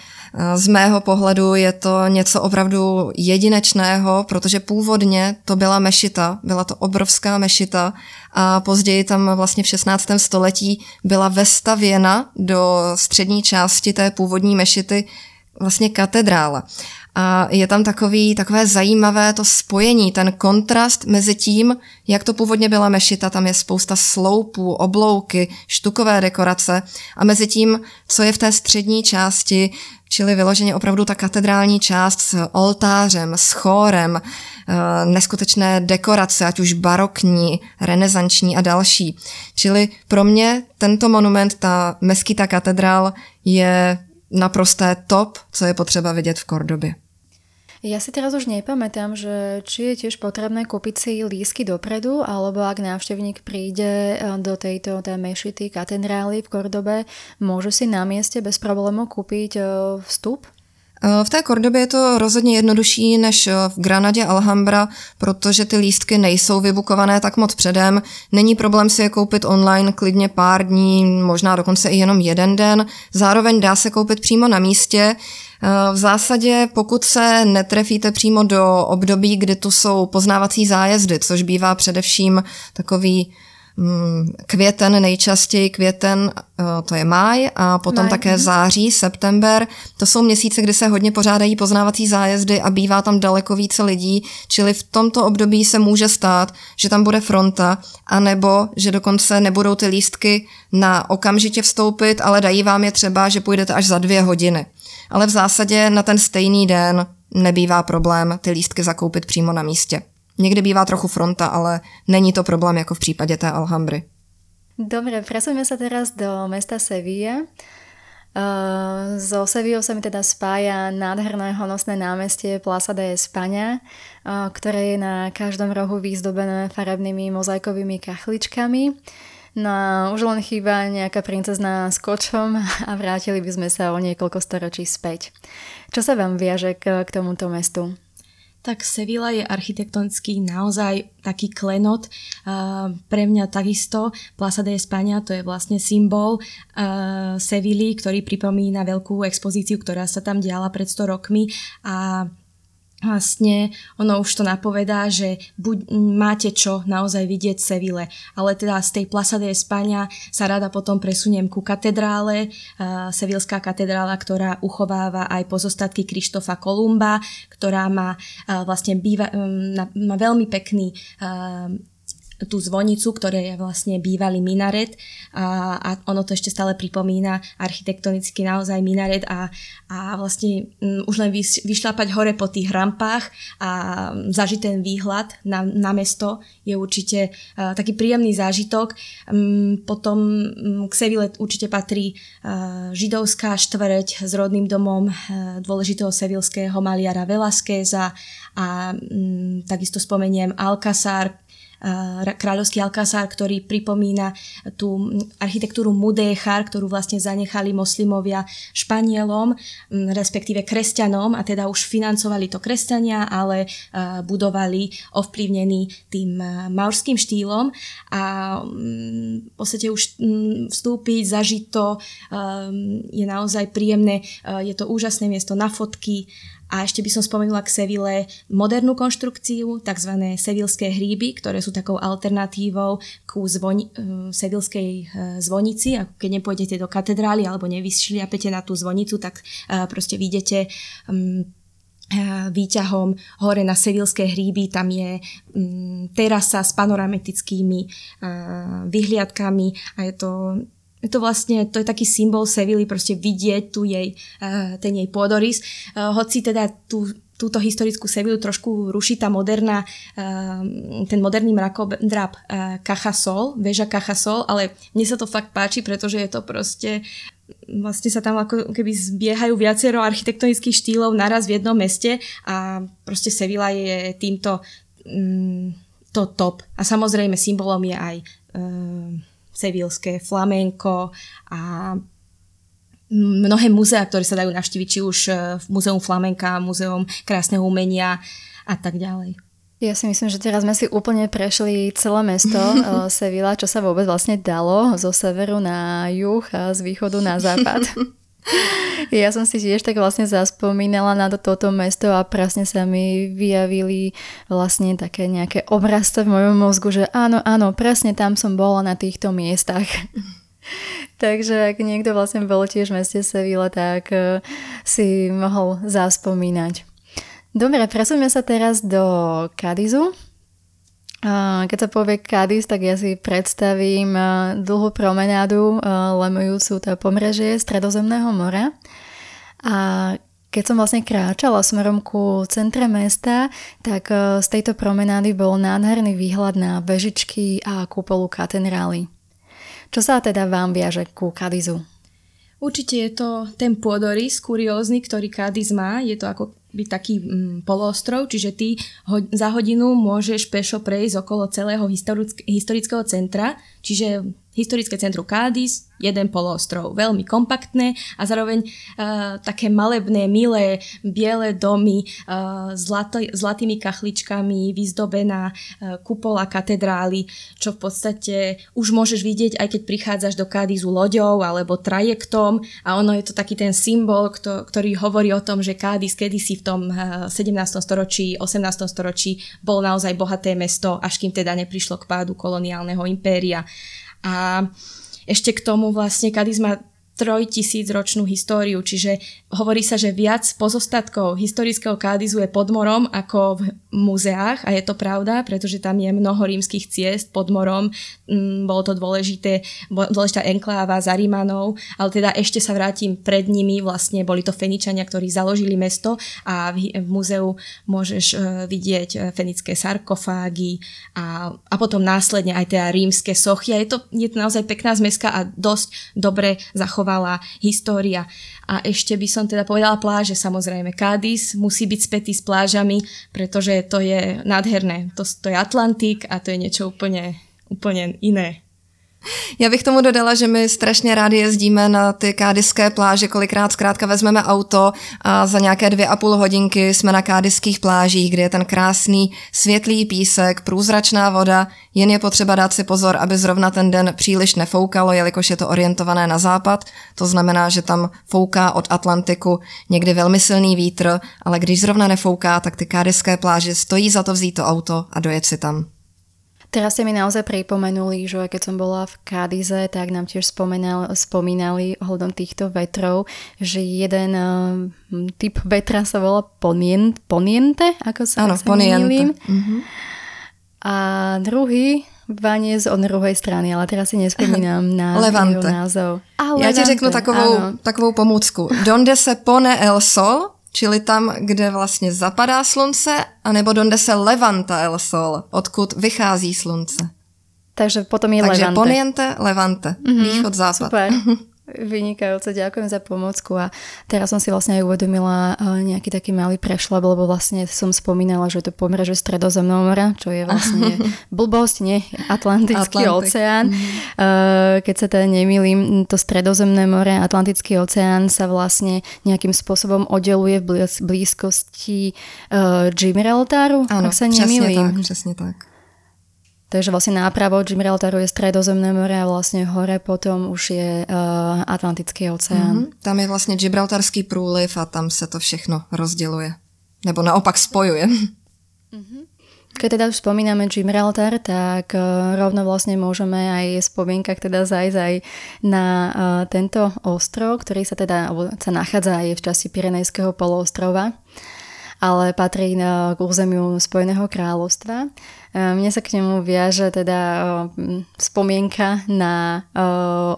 Z mého pohledu je to něco opravdu jedinečného, protože původně to byla mešita, byla to obrovská mešita a později tam vlastně v šestnáctém století byla vestavěna do střední části té původní mešity vlastně katedrála. A je tam takový, takové zajímavé to spojení, ten kontrast mezi tím, jak to původně byla mešita, tam je spousta sloupů, oblouky, štukové dekorace a mezi tím, co je v té střední části, čili vyloženě opravdu ta katedrální část s oltářem, s chórem, neskutečné dekorace, ať už barokní, renesanční a další. Čili pro mě tento monument, ta Mezquita-Katedral je naprosté top, co je potřeba vidět v Kordobě. Ja si teraz už nepamätám, že či je tiež potrebné kúpiť si lístky dopredu, alebo ak návštevník príde do tejto tej mešity katedrály v Kordobe, môže si na mieste bez problémov kúpiť vstup? V té Kordobě je to rozhodně jednodušší než v Granadě Alhambra, protože ty lístky nejsou vybukované tak moc předem. Není problém si je koupit online klidně pár dní, možná dokonce i jenom jeden den. Zároveň dá se koupit přímo na místě. V zásadě, pokud se netrefíte přímo do období, kdy tu jsou poznávací zájezdy, což bývá především takový květen nejčastěji, květen, to je máj, a potom máj. Také září, september. To jsou měsíce, kdy se hodně pořádají poznávací zájezdy a bývá tam daleko více lidí, čili v tomto období se může stát, že tam bude fronta, anebo že dokonce nebudou ty lístky na okamžitě vstoupit, ale dají vám je třeba, že půjdete až za dvě hodiny. Ale v zásadě na ten stejný den nebývá problém ty lístky zakoupit přímo na místě. Niekde bývá trochu fronta, ale není to problém ako v prípade tej Alhambry. Dobre, presujeme sa teraz do mesta Sevilla. Uh, so Sevillou sa mi teda spája nádherné honosné námestie Plaza de España, uh, ktoré je na každom rohu vyzdobené farebnými mozaikovými kachličkami. No a už len chýba nejaká princezná s kočom a vrátili by sme sa o niekoľko storočí späť. Čo sa vám viaže k, k tomuto mestu? Tak Sevilla je architektonicky naozaj taký klenot. Uh, pre mňa takisto Plaza de España, to je vlastne symbol uh, Sevilly, ktorý pripomína veľkú expozíciu, ktorá sa tam diala pred sto rokmi a vlastne ono už to napovedá, že buď, máte čo naozaj vidieť v Seville. Ale teda z tej Plaza de España sa rada potom presuniem ku katedrále, uh, sevilská katedrála, ktorá uchováva aj pozostatky Krištofa Kolumba, ktorá má uh, vlastne býva, um, na, má veľmi pekný uh, tú zvonicu, ktoré je vlastne bývalý minaret a, a ono to ešte stále pripomína architektonicky naozaj minaret a, a vlastne m, už len vyš, vyšľapať hore po tých rampách a zažiť ten výhľad na, na mesto je určite a, taký príjemný zážitok. M, potom m, k Seville určite patrí a, židovská štvrť s rodným domom a, dôležitého sevilského maliara Velázqueza a m, takisto spomeniem Alcázar, kráľovský Alcázar, ktorý pripomína tú architektúru mudéchar, ktorú vlastne zanechali moslimovia Španielom, respektíve kresťanom, a teda už financovali to kresťania, ale budovali ovplyvnení tým maurským štýlom a v podstate už vstúpiť, zažiť to je naozaj príjemné, je to úžasné miesto na fotky. A ešte by som spomenula k Seville modernú konštrukciu, tzv. Sevilské hríby, ktoré sú takou alternatívou ku zvoni- sevilskej zvonici. A keď nepôjdete do katedrály alebo nevyšliapete na tú zvonicu, tak proste vidíte výťahom hore na sevilské hríby, tam je terasa s panoramatickými vyhliadkami a je to... Je to vlastne, to je taký symbol Sevilly, proste vidieť tu jej, ten jej pôdorys. Hoci teda tú, túto historickú Sevillu trošku ruší tá moderná, ten moderný mrakodrap Casa Sol, väža Casa Sol, ale mne sa to fakt páči, pretože je to proste, vlastne sa tam ako keby zbiehajú viacero architektonických štýlov naraz v jednom meste a proste Sevilla je týmto to top. A samozrejme symbolom je aj sevilské flamenko a mnohé muzeá, ktoré sa dajú navštíviť, či už v Múzeum flamenka, Múzeum krásneho umenia a tak ďalej. Ja si myslím, že teraz sme si úplne prešli celé mesto Sevilla, čo sa vôbec vlastne dalo zo severu na juh a z východu na západ. Ja som si tiež tak vlastne zaspomínala na toto mesto a presne sa mi vyjavili vlastne také nejaké obrazce v mojom mozgu, že áno, áno, presne tam som bola na týchto miestach. Takže ak niekto vlastne bol tiež v meste Sevilla, tak si mohol zaspomínať. Dobre, presuňme sa teraz do Cádizu. Keď sa povie Cádiz, tak ja si predstavím dlhú promenádu lemujúcu to pobrežie Stredozemného mora. A keď som vlastne kráčala smerom ku centre mesta, tak z tejto promenády bol nádherný výhľad na vežičky a kúpolu katedrály. Čo sa teda vám viaže ku Cádizu? Určite je to ten pôdorys kuriózny, ktorý Cádiz má. Je to ako byť taký mm, poloostrov, čiže ty ho, za hodinu môžeš pešo prejsť okolo celého historick- historického centra, čiže Historické centrum Cádiz, jeden poloostrov, veľmi kompaktné a zároveň uh, také malebné, milé, biele domy uh, zlato, zlatými kachličkami, vyzdobená uh, kupola katedrály, čo v podstate už môžeš vidieť, aj keď prichádzaš do Cádizu loďou alebo trajektom, a ono je to taký ten symbol, kto, ktorý hovorí o tom, že Cádiz kedysi v tom uh, sedemnástom storočí, osemnástom storočí bol naozaj bohaté mesto, až kým teda neprišlo k pádu koloniálneho impéria. A ešte k tomu vlastne Cádiz má trojtisícročnú históriu, čiže hovorí sa, že viac pozostatkov historického Cádizu je pod morom ako v múzeách, a je to pravda, pretože tam je mnoho rímskych ciest pod morom, bolo to dôležité, dôležitá enkláva za Rímanov, ale teda ešte sa vrátim pred nimi, vlastne boli to Feničania, ktorí založili mesto, a v, v múzeu môžeš vidieť fenické sarkofágy a, a potom následne aj teda rímske sochy, a je to, je to naozaj pekná zmeska a dosť dobre zachovaná história. A ešte by som teda povedala pláže, samozrejme. Cádiz musí byť spätý s plážami, pretože to je nádherné. To, to je Atlantik a to je niečo úplne, úplne iné. Já bych tomu dodala, že my strašně rádi jezdíme na ty kádizské pláže, kolikrát zkrátka vezmeme auto a za nějaké dvě a půl hodinky jsme na kádizských plážích, kde je ten krásný světlý písek, průzračná voda, jen je potřeba dát si pozor, aby zrovna ten den příliš nefoukalo, jelikož je to orientované na západ, to znamená, že tam fouká od Atlantiku někdy velmi silný vítr, ale když zrovna nefouká, tak ty kádizské pláže stojí za to vzít to auto a dojet si tam. Teraz ste mi naozaj pripomenuli, že keď som bola v Cádize, tak nám tiež spomenal, spomínali ohľadom týchto vetrov, že jeden uh, typ vetra sa volá ponien, poniente, ako sa Áno, poniente. Uh-huh. A druhý vanie z od druhej strany, ale teraz si nespomínam na jeho názov. A, ja ti řeknu takovou, takovou pomůcku. Donde se pone el sol, čili tam, kde vlastně zapadá slunce, anebo donde se levanta el sol, odkud vychází slunce. Takže potom je levante. Takže poniente, levante, mm-hmm, východ, západ. Super, vynikajúce, ďakujem za pomocku. A teraz som si vlastne aj uvedomila nejaký taký malý prešľap, lebo vlastne som spomínala, že to pobreže Stredozemného mora, čo je vlastne blbosť, nie Atlantický Atlantik. oceán. Mm-hmm. Keď sa teda nemýlim, to Stredozemné more, Atlantický oceán sa vlastne nejakým spôsobom oddeluje v blízkosti uh, Gibraltáru, ak sa nemýlim. Áno, presne tak. Takže vlastne nápravo od Gibraltaru je Stredozemné more a vlastne hore potom už je uh, Atlantický oceán. Mm-hmm. Tam je vlastne Gibraltarský průliv a tam sa to všechno rozděluje. Nebo naopak spojuje. Mm-hmm. Keď teda už spomíname Gibraltar, tak uh, rovno vlastne môžeme aj v spomienkach teda zajsť aj na uh, tento ostrov, ktorý sa teda sa nachádza aj v časti Pyrenejského poloostrova, ale patrí k územiu Spojeného kráľovstva. Mne sa k nemu viaže teda spomienka na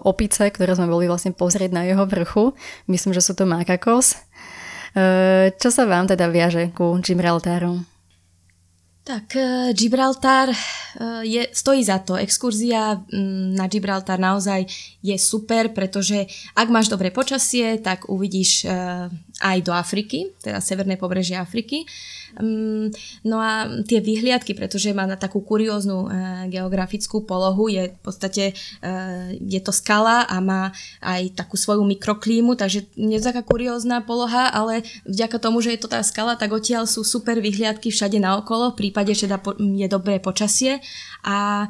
opice, ktoré sme boli vlastne pozrieť na jeho vrchu. Myslím, že sú to makakos. Čo sa vám teda viaže ku Gibraltáru? Tak, Gibraltar je, stojí za to. Exkurzia na Gibraltar naozaj je super, pretože ak máš dobré počasie, tak uvidíš aj do Afriky, teda severné pobrežie Afriky. No a tie vyhliadky, pretože má na takú kurióznu geografickú polohu, je v podstate, je to skala a má aj takú svoju mikroklímu, takže nie je taká kuriózna poloha, ale vďaka tomu, že je to tá skala, tak odtiaľ sú super vyhliadky všade naokolo, v prípade, že je dobré počasie. A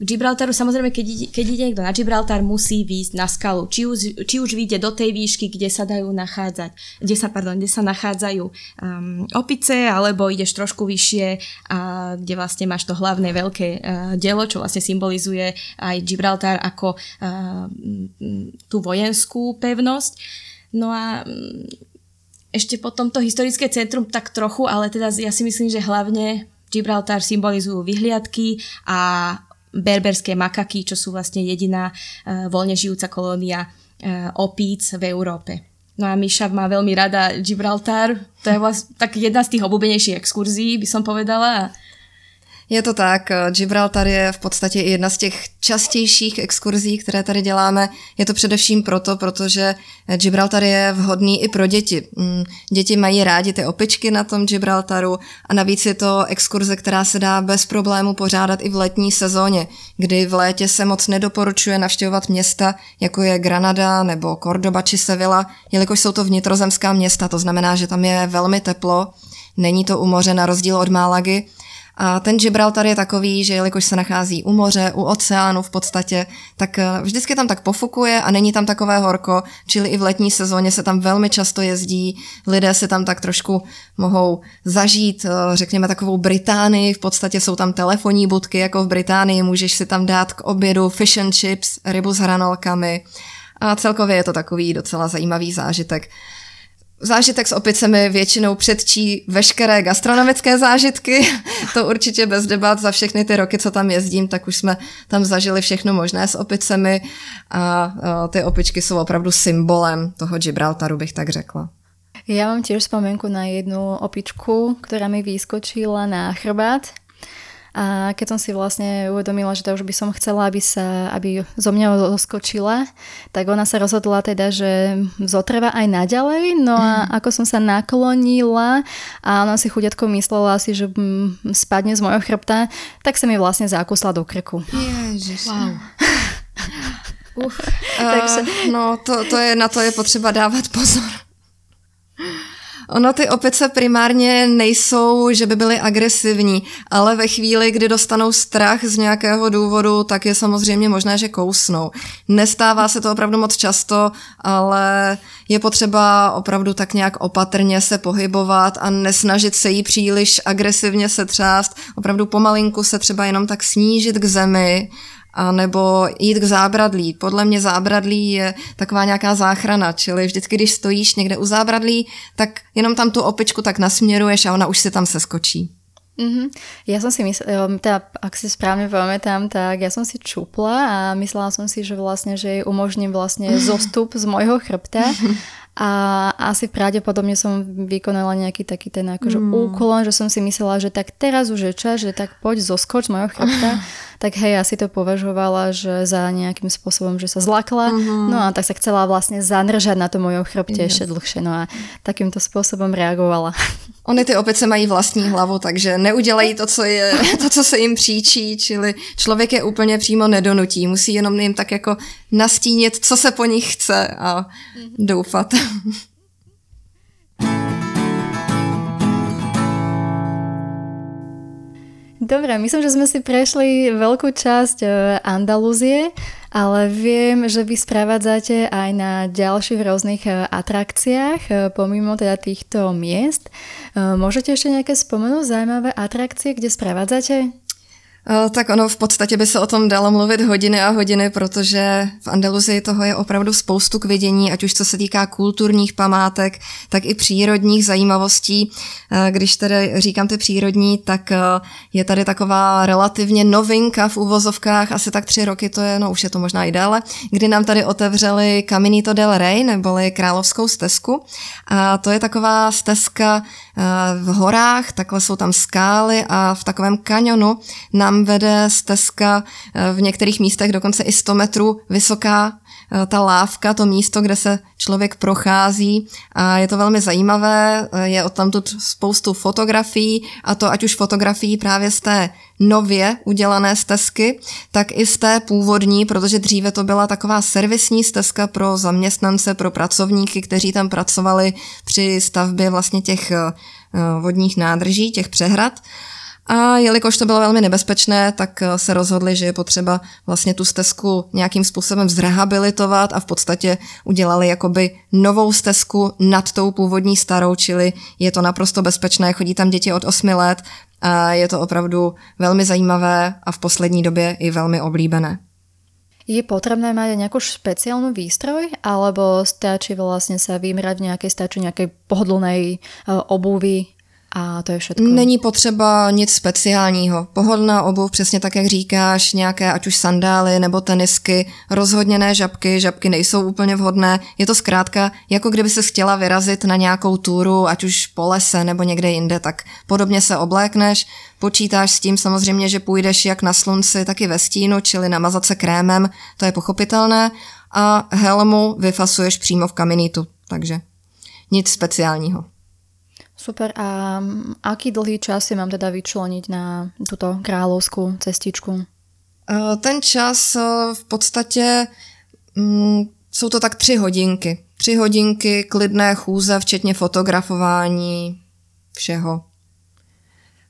k Gibraltaru, samozrejme, keď, keď ide niekto na Gibraltar, musí výjsť na skalu. Či už, či už vyjde do tej výšky, kde sa dajú nachádzať, kde sa, pardon, kde sa nachádzajú um, opice, alebo ideš trošku vyššie, a kde vlastne máš to hlavné veľké uh, dielo, čo vlastne symbolizuje aj Gibraltar ako uh, tú vojenskú pevnosť. No a um, ešte potom to historické centrum tak trochu, ale teda ja si myslím, že hlavne Gibraltar symbolizujú vyhliadky a Berberské makaky, čo sú vlastne jediná uh, voľne žijúca kolónia uh, opíc v Európe. No a Miša má veľmi rada Gibraltar. To je vlastne tak jedna z tých obľúbenejších exkurzií, by som povedala. Je to tak, Gibraltar je v podstatě jedna z těch častějších exkurzí, které tady děláme. Je to především proto, protože Gibraltar je vhodný i pro děti. Děti mají rádi ty opičky na tom Gibraltaru a navíc je to exkurze, která se dá bez problému pořádat i v letní sezóně, kdy v létě se moc nedoporučuje navštěvovat města, jako je Granada nebo Córdoba či Sevilla, jelikož jsou to vnitrozemská města, to znamená, že tam je velmi teplo, není to u moře na rozdíl od Málagy. A ten Gibraltar je takový, že jelikož se nachází u moře, u oceánu v podstatě, tak vždycky tam tak pofukuje a není tam takové horko, čili i v letní sezóně se tam velmi často jezdí, lidé se tam tak trošku mohou zažít, řekněme takovou Británii, v podstatě jsou tam telefonní budky jako v Británii, můžeš si tam dát k obědu fish and chips, rybu s hranolkami a celkově je to takový docela zajímavý zážitek. Zážitek s opicemi většinou předčí veškeré gastronomické zážitky, to určitě bez debat, za všechny ty roky, co tam jezdím, tak už jsme tam zažili všechno možné s opicemi a ty opičky jsou opravdu symbolem toho Gibraltaru, bych tak řekla. Já mám tiež spomienku na jednu opičku, která mi vyskočila na chrbát. A keď som si vlastne uvedomila, že to už by som chcela, aby sa, aby zo mňa oskočila, tak ona sa rozhodla teda, že zotrvá aj naďalej. No a mm. ako som sa naklonila a ona si chudiatko myslela si, že spadne z mojho chrbta, tak sa mi vlastne zákusla do krku. Ježiš. Wow. Uf. Uh, Takže... No to, to je, na to je potřeba dávat pozor. Ono ty opice primárně nejsou, že by byly agresivní, ale ve chvíli, kdy dostanou strach z nějakého důvodu, tak je samozřejmě možné, že kousnou. Nestává se to opravdu moc často, ale je potřeba opravdu tak nějak opatrně se pohybovat a nesnažit se jí příliš agresivně setřást, opravdu pomalinku se třeba jenom tak snížit k zemi, a nebo jít k zábradlí. Podle mě zábradlí je taková nějaká záchrana, čili vždycky, když stojíš někde u zábradlí, tak jenom tam tu opičku tak nasměruješ a ona už si tam seskočí. Mm-hmm. Ja som si myslela, teda, ak si správne pamätám, tak ja som si čupla a myslela som si, že vlastne, že jej umožním vlastne zostup z mojho chrbta a asi pravdepodobne som vykonala nejaký taký ten akože mm. úklon, že som si myslela, že tak teraz už je čas, že tak poď zoskoč z mojho chrbta, tak hej, asi to považovala, že za nejakým spôsobom, že sa zlakla, mm-hmm. no a tak sa chcela vlastne zadržať na tom mojom chrbte yes. ešte dlhšie, no a takýmto spôsobom reagovala. Oni ty opice mají vlastní hlavu, takže neudělají to, co je, to, co se jim příčí, čili člověk je úplně přímo nedonutí. Musí jenom jim tak jako nastínit, co se po nich chce a doufat. Dobre, myslím, že sme si prešli veľkú časť Andalúzie, ale viem, že vy sprevádzate aj na ďalších rôznych atrakciách, pomimo teda týchto miest. Môžete ešte nejaké spomenúť zaujímavé atrakcie, kde sprevádzate? Tak ono v podstatě by se o tom dalo mluvit hodiny a hodiny, protože v Andaluzii toho je opravdu spoustu k vidění, ať už co se týká kulturních památek, tak i přírodních zajímavostí. Když tedy říkám ty přírodní, tak je tady taková relativně novinka v uvozovkách, asi tak tři roky to je, no už je to možná i déle, kdy nám tady otevřeli Caminito del Rey, neboli Královskou stezku. A to je taková stezka v horách, takhle jsou tam skály a v takovém kaňonu na vede stezka v některých místech dokonce i sto metrů vysoká ta lávka, to místo, kde se člověk prochází a je to velmi zajímavé, je odtamtud spoustu fotografií a to ať už fotografií právě z té nově udělané stezky, tak i z té původní, protože dříve to byla taková servisní stezka pro zaměstnance, pro pracovníky, kteří tam pracovali při stavbě vlastně těch vodních nádrží, těch přehrad. A jelikož to bylo velmi nebezpečné, tak se rozhodli, že je potřeba vlastně tu stezku nějakým způsobem zrehabilitovat a v podstatě udělali jakoby novou stezku nad tou původní starou, čili je to naprosto bezpečné, chodí tam děti od osmi let a je to opravdu velmi zajímavé a v poslední době i velmi oblíbené. Je potrebné mať nejakú špeciálnu výstroj, alebo stačí vlastne sa vymrať v nejakej, stačí nejakej pohodlnej obuvi? A to je všetko. Není potřeba nic speciálního. Pohodlná obuv, přesně tak, jak říkáš, nějaké ať už sandály nebo tenisky, rozhodně ne žabky, žabky nejsou úplně vhodné. Je to zkrátka, jako kdyby se chtěla vyrazit na nějakou túru, ať už po lese nebo někde jinde, tak podobně se oblékneš, počítáš s tím samozřejmě, že půjdeš jak na slunci, tak i ve stínu, čili namazat se krémem, to je pochopitelné, a helmu vyfasuješ přímo v Kaminitu, takže nic speciálního. Super, a aký dlhý čas si mám teda vyčleniť na túto kráľovskú cestičku? Ten čas v podstatě mm, sú to tak tři hodinky. Tři hodinky klidné chůze, včetně fotografování, všeho.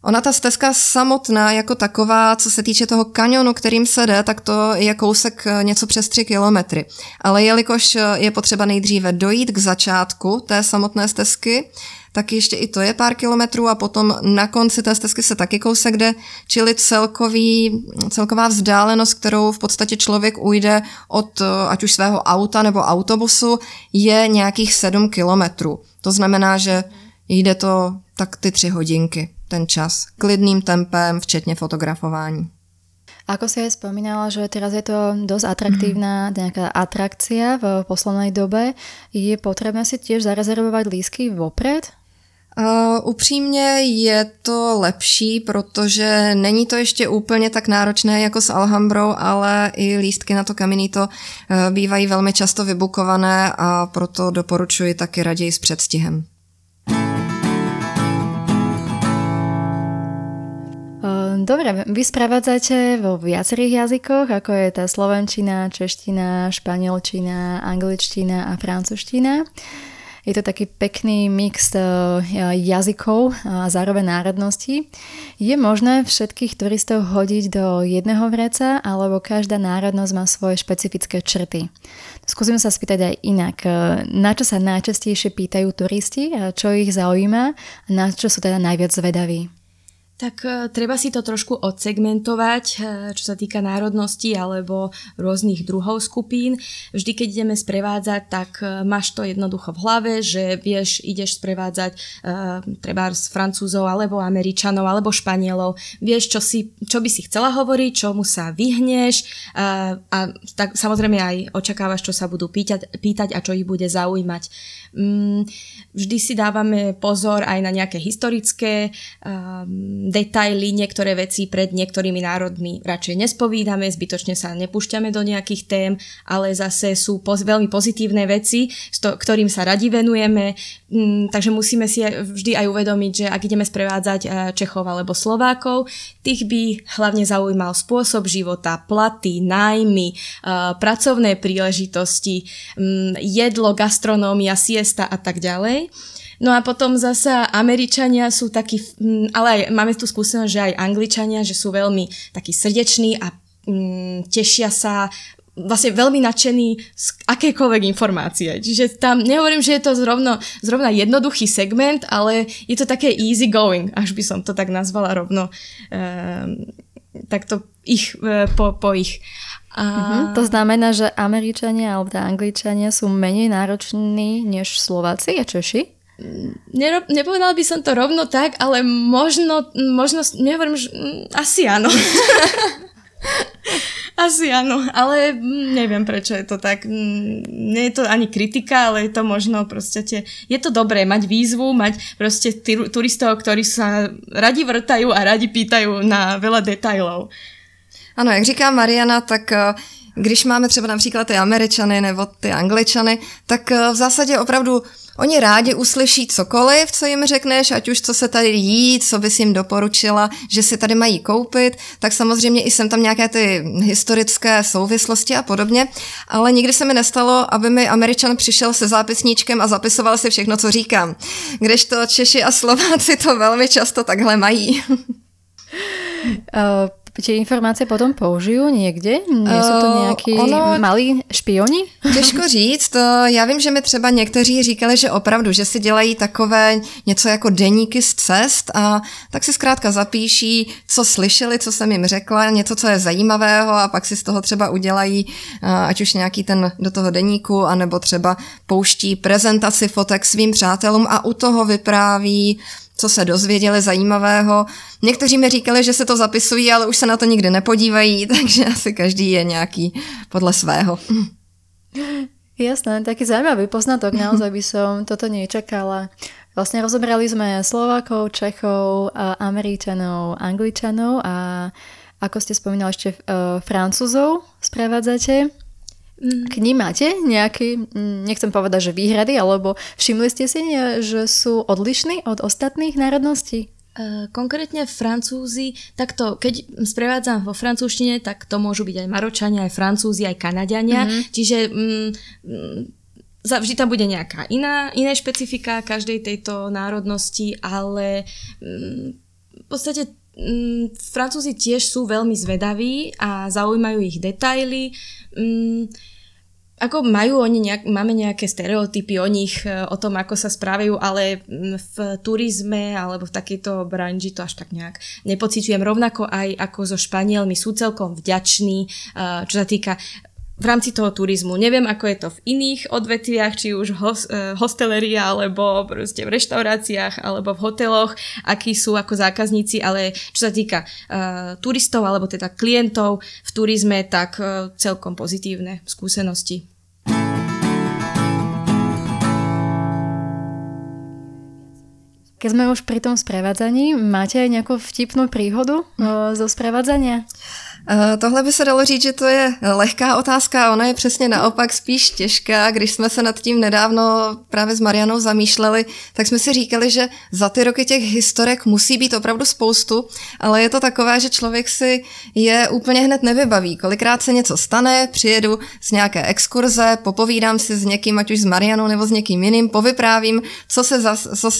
Ona ta stezka samotná jako taková, co se týče toho kanionu, kterým se jde, tak to je kousek něco přes tři kilometry. Ale jelikož je potřeba nejdříve dojít k začátku té samotné stezky, tak ještě i to je pár kilometrů a potom na konci té stezky se taky kousek jde, čili celkový, celková vzdálenost, kterou v podstatě člověk ujde od ať už svého auta nebo autobusu, je nějakých sedm kilometrů. To znamená, že jde to tak ty tři hodinky, ten čas, klidným tempem, včetně fotografování. Ako si aj spomínala, že teraz je to dosť atraktívna nejaká atrakcia v poslednej dobe, je potrebné si tiež zarezervovať lístky vopred? Uh, upřímně je to lepší, protože není to ještě úplně tak náročné jako s Alhambrou, ale i lístky na to Caminito bývají velmi často vybukované a proto doporučuji taky raději s předstihem. Dobre, vy spravádzate vo viacerých jazykoch, ako je tá slovenčina, čeština, španielčina, angličtina a francúzština. Je to taký pekný mix jazykov a zároveň národností. Je možné všetkých turistov hodiť do jedného vreca, alebo každá národnosť má svoje špecifické črty? Skúsim sa spýtať aj inak. Na čo sa najčastejšie pýtajú turisti, čo ich zaujíma a na čo sú teda najviac zvedaví? Tak treba si to trošku odsegmentovať, čo sa týka národnosti alebo rôznych druhov skupín. Vždy, keď ideme sprevádzať, tak máš to jednoducho v hlave, že vieš, ideš sprevádzať uh, treba s Francúzov alebo Američanov alebo Španielov. Vieš, čo, si, čo by si chcela hovoriť, čomu sa vyhneš uh, a tak samozrejme aj očakávaš, čo sa budú pýtať, pýtať a čo ich bude zaujímať. Um, vždy si dávame pozor aj na nejaké historické um, detaily, niektoré veci pred niektorými národmi radšej nespovídame, zbytočne sa nepúšťame do nejakých tém, ale zase sú poz, veľmi pozitívne veci, sto, ktorým sa radi venujeme, mm, takže musíme si vždy aj uvedomiť, že ak ideme sprevádzať Čechov alebo Slovákov, tých by hlavne zaujímal spôsob života, platy, nájmy, uh, pracovné príležitosti, um, jedlo, gastronómia, siesta a tak ďalej. No a potom zasa Američania sú takí, ale aj, máme tu skúsenosť, že aj Angličania, že sú veľmi takí srdeční a mm, tešia sa, vlastne veľmi nadšený z akékoľvek informácie. Čiže tam nehovorím, že je to zrovno, zrovna jednoduchý segment, ale je to také easy going, až by som to tak nazvala rovno ehm, takto ich, e, po, po ich. A... Uh-huh. To znamená, že Američania alebo Angličania sú menej nároční než Slováci a Češi? Nerob, nepovedala by som to rovno tak, ale možno, možno nehovorím, že asi áno. Asi áno, ale neviem, prečo je to tak. Nie je to ani kritika, ale je to možno proste tie, je to dobré mať výzvu, mať proste turistov, ktorí sa radi vrtajú a radi pýtajú na veľa detailov. Ano, jak říká Mariana, tak když máme třeba například ty Američany nebo ty Angličany, tak v zásadě opravdu oni rádi uslyší cokoliv, co jim řekneš, ať už co se tady jí, co bys jim doporučila, že si tady mají koupit, tak samozřejmě i jsem tam nějaké ty historické souvislosti a podobně, ale nikdy se mi nestalo, aby mi Američan přišel se zápisníčkem a zapisoval si všechno, co říkám. Kdežto Češi a Slováci to velmi často takhle mají. uh... Tie informácie potom použijú niekde? Nie sú to nejakí uh, ono... malí špioni? Těžko říct. Já vím, že mi třeba někteří říkali, že opravdu, že si dělají takové něco jako deníky z cest a tak si zkrátka zapíší, co slyšeli, co jsem jim řekla, něco, co je zajímavého a pak si z toho třeba udělají ať už nějaký ten do toho deníku, anebo třeba pouští prezentaci fotek svým přátelům a u toho vypráví, co se dozvěděli zajímavého. Někteří mi říkali, že se to zapisují, ale už se na to nikdy nepodívají, takže asi každý je nějaký podle svého. Jasné, taký zaujímavý poznatok, naozaj by som toto nečakala. Vlastne rozobrali sme Slovákov, Čechov, Američanov, Angličanov a ako ste spomínali ešte Francúzov sprevádzate. K nim máte nejaký, nechcem povedať, že výhrady, alebo všimli ste si, že sú odlišní od ostatných národností? Konkrétne Francúzi, takto, keď sprevádzam vo francúzštine, tak to môžu byť aj Maročania, aj Francúzi, aj Kanaďania, mm-hmm. čiže mm, vždy tam bude nejaká iná, iné špecifika každej tejto národnosti, ale mm, v podstate mm, Francúzi tiež sú veľmi zvedaví a zaujímajú ich detaily. Mm, Ako majú oni nejak, máme nejaké stereotypy o nich, o tom, ako sa správajú, ale v turizme alebo v takejto branži to až tak nejak nepociťujem. Rovnako aj ako so Španielmi, sú celkom vďační, čo sa týka v rámci toho turizmu. Neviem, ako je to v iných odvetviach, či už hos, hosteleria, alebo proste v reštauráciách, alebo v hoteloch, akí sú ako zákazníci, ale čo sa týka uh, turistov, alebo teda klientov v turizme, tak uh, celkom pozitívne skúsenosti. Keď sme už pri tom sprevádzaní, máte aj nejakú vtipnú príhodu uh, zo sprevádzania? Tohle by se dalo říct, že to je lehká otázka, ona je přesně naopak spíš těžká. Když jsme se nad tím nedávno právě s Marianou zamýšleli, tak jsme si říkali, že za ty roky těch historek musí být opravdu spoustu, ale je to takové, že člověk si je úplně hned nevybaví. Kolikrát se něco stane, přijedu z nějaké exkurze, popovídám si s někým, ať už s Marianou nebo s někým jiným, povyprávím, co se, za, co,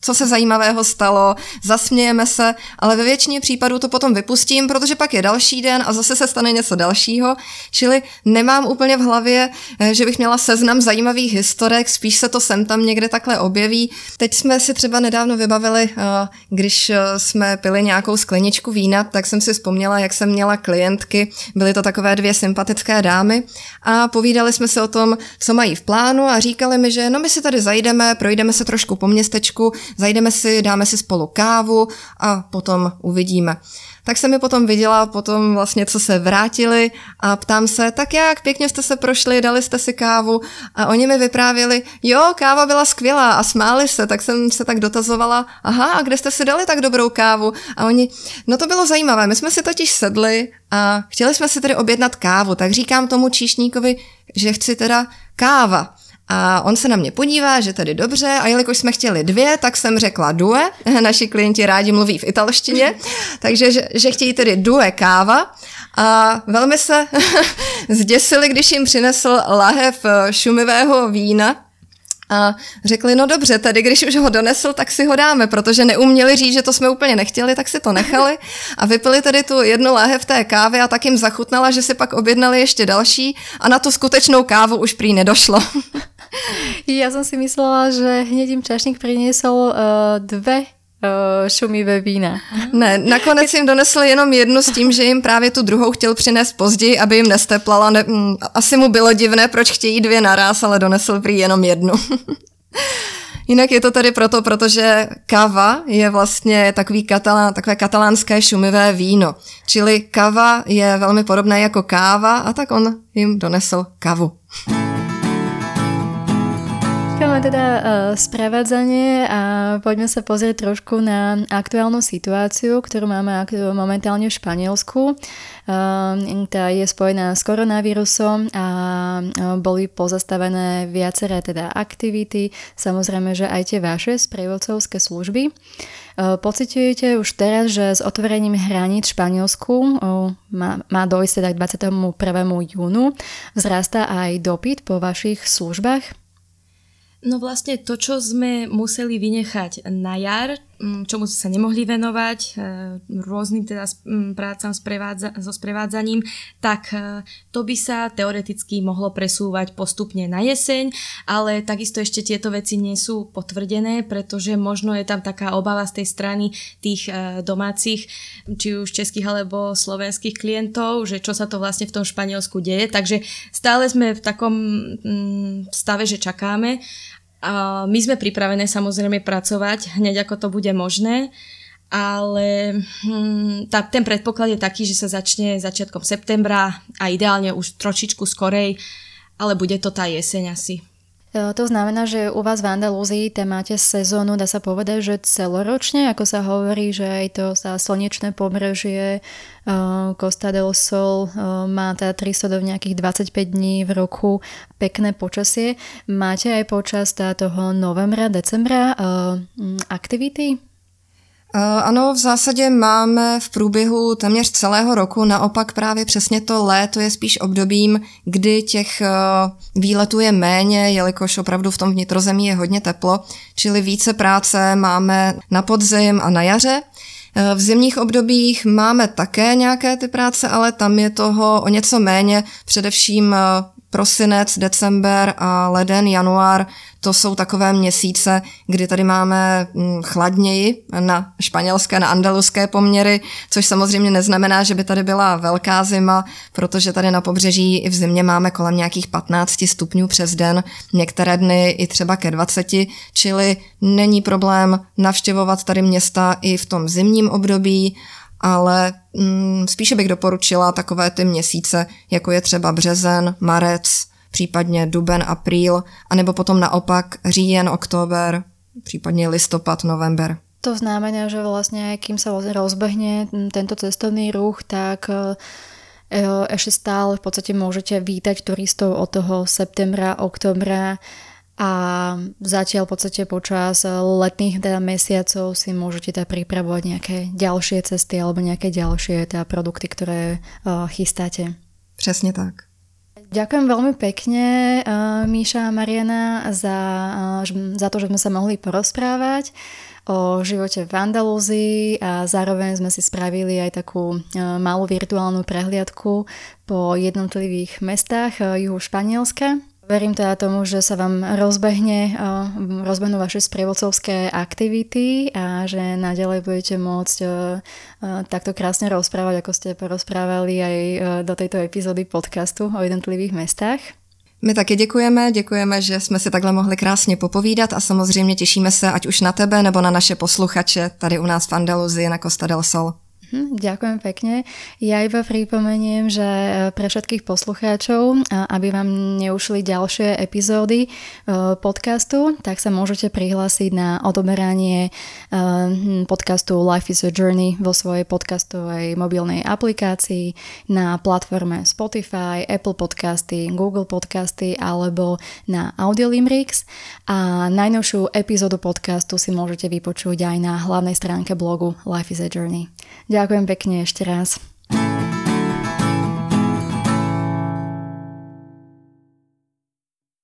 co se zajímavého stalo, zasmějeme se, ale ve většině případů to potom vypustím, protože pak je další den a zase se stane něco dalšího, čili nemám úplně v hlavě, že bych měla seznam zajímavých historek, spíš se to sem tam někde takhle objeví. Teď jsme si třeba nedávno vybavili, když jsme pili nějakou skleničku vína, tak jsem si vzpomněla, jak jsem měla klientky, byly to takové dvě sympatické dámy a povídali jsme si o tom, co mají v plánu a říkali mi, že no my si tady zajdeme, projdeme se trošku po městečku, zajdeme si, dáme si spolu kávu a potom uvidíme. Tak jsem mi potom viděla, potom vlastně, co se vrátili a ptám se, tak jak, pěkně jste se prošli, dali jste si kávu a oni mi vyprávěli, jo, káva byla skvělá a smáli se, tak jsem se tak dotazovala, aha, a kde jste si dali tak dobrou kávu? A oni, no to bylo zajímavé, my jsme si totiž sedli a chtěli jsme si tedy objednat kávu, tak říkám tomu číšníkovi, že chci teda káva. A on se na mě podívá, že tedy dobře, a jelikož jsme chtěli dvě, tak jsem řekla due, naši klienti rádi mluví v italštině, takže že, že chtějí tedy due káva a velmi se zděsili, když jim přinesl lahev šumivého vína a řekli, no dobře, tedy když už ho donesl, tak si ho dáme, protože neuměli říct, že to jsme úplně nechtěli, tak si to nechali a vypili tedy tu jednu láhev té kávy a tak jim zachutnala, že si pak objednali ještě další a na tu skutečnou kávu už prý nedošlo. Ja som si myslela, že hneď im čašník priniesol uh, dve uh, šumivé vína. Ne, nakonec jim donesl jenom jednu s tím, že jim právě tu druhou chtěl přinést později, aby jim nesteplala. Ne, mm, asi mu bylo divné, proč chtějí dvě naraz, ale donesl prý jenom jednu. Jinak je to tady proto, protože kava je vlastně takový katalán, takové katalánské šumivé víno. Čili kava je velmi podobné jako káva a tak on jim donesl kavu. Máme teda sprevádzanie a poďme sa pozrieť trošku na aktuálnu situáciu, ktorú máme momentálne v Španielsku. Tá je spojená s koronavírusom a boli pozastavené viaceré teda aktivity, samozrejme, že aj tie vaše sprievodcovské služby. Pociťujete už teraz, že s otvorením hraníc v Španielsku má, má dojsť teda k dvadsiatemu prvému júnu, vzrastá aj dopyt po vašich službách? No vlastne to, čo sme museli vynechať na jar, čomu sa nemohli venovať, rôznym teda prácam so sprevádzaním, tak to by sa teoreticky mohlo presúvať postupne na jeseň, ale takisto ešte tieto veci nie sú potvrdené, pretože možno je tam taká obava z tej strany tých domácich, či už českých alebo slovenských klientov, že čo sa to vlastne v tom Španielsku deje. Takže stále sme v takom stave, že čakáme. A my sme pripravené samozrejme pracovať hneď ako to bude možné, ale hm, tá, ten predpoklad je taký, že sa začne začiatkom septembra a ideálne už trošičku skorej, ale bude to tá jeseň asi. To znamená, že u vás v Andalúzii tam máte sezónu, dá sa povedať, že celoročne, ako sa hovorí, že aj to sa slnečné pobrežie, Costa del Sol má teda tristo do nejakých dvadsaťpäť dní v roku, pekné počasie. Máte aj počas toho novembra, decembra aktivity? Ano, v zásadě máme v průběhu téměř celého roku, naopak právě přesně to léto je spíš obdobím, kdy těch výletů je méně, jelikož opravdu v tom vnitrozemí je hodně teplo, čili více práce máme na podzim a na jaře. V zimních obdobích máme také nějaké ty práce, ale tam je toho o něco méně, především prosinec, december a leden, január, to jsou takové měsíce, kdy tady máme chladněji na španělské, na andaluzské poměry, což samozřejmě neznamená, že by tady byla velká zima, protože tady na pobřeží i v zimě máme kolem nějakých patnáct stupňů přes den, některé dny i třeba ke dvaceti, čili není problém navštěvovat tady města i v tom zimním období, ale mm, spíše bych doporučila takové ty měsíce, jako je třeba březen, marec, případně duben, apríl, anebo potom naopak říjen, október, případně listopad, november. To znamená, že vlastne aj kým sa rozbehne tento cestovný ruch, tak ešte stále v podstate môžete vítať turistov od toho septembra, októbra, a zatiaľ v podstate počas letných teda mesiacov si môžete teda pripravovať nejaké ďalšie cesty alebo nejaké ďalšie teda produkty, ktoré uh, chystáte. Presne tak. Ďakujem veľmi pekne uh, Miša a Mariana za, uh, za to, že sme sa mohli porozprávať o živote v Andalúzii a zároveň sme si spravili aj takú uh, malú virtuálnu prehliadku po jednotlivých mestách uh, juhu Španielska. Verím teda tomu, že sa vám rozbehne, rozbehnú vaše sprievodcovské aktivity a že naďalej budete môcť takto krásne rozprávať, ako ste porozprávali aj do tejto epizódy podcastu o jednotlivých mestách. My taky děkujeme, děkujeme, že jsme si takhle mohli krásně popovídat a samozřejmě těšíme se ať už na tebe nebo na naše posluchače tady u nás v Andalúzii na Costa del Sol. Ďakujem pekne. Ja iba pripomeniem, že pre všetkých poslucháčov, aby vám neušli ďalšie epizódy podcastu, tak sa môžete prihlásiť na odoberanie podcastu Life is a Journey vo svojej podcastovej mobilnej aplikácii na platforme Spotify, Apple Podcasty, Google Podcasty alebo na Audiolimerix. A najnovšiu epizódu podcastu si môžete vypočuť aj na hlavnej stránke blogu Life is a Journey. Ďakujem pekne ešte raz.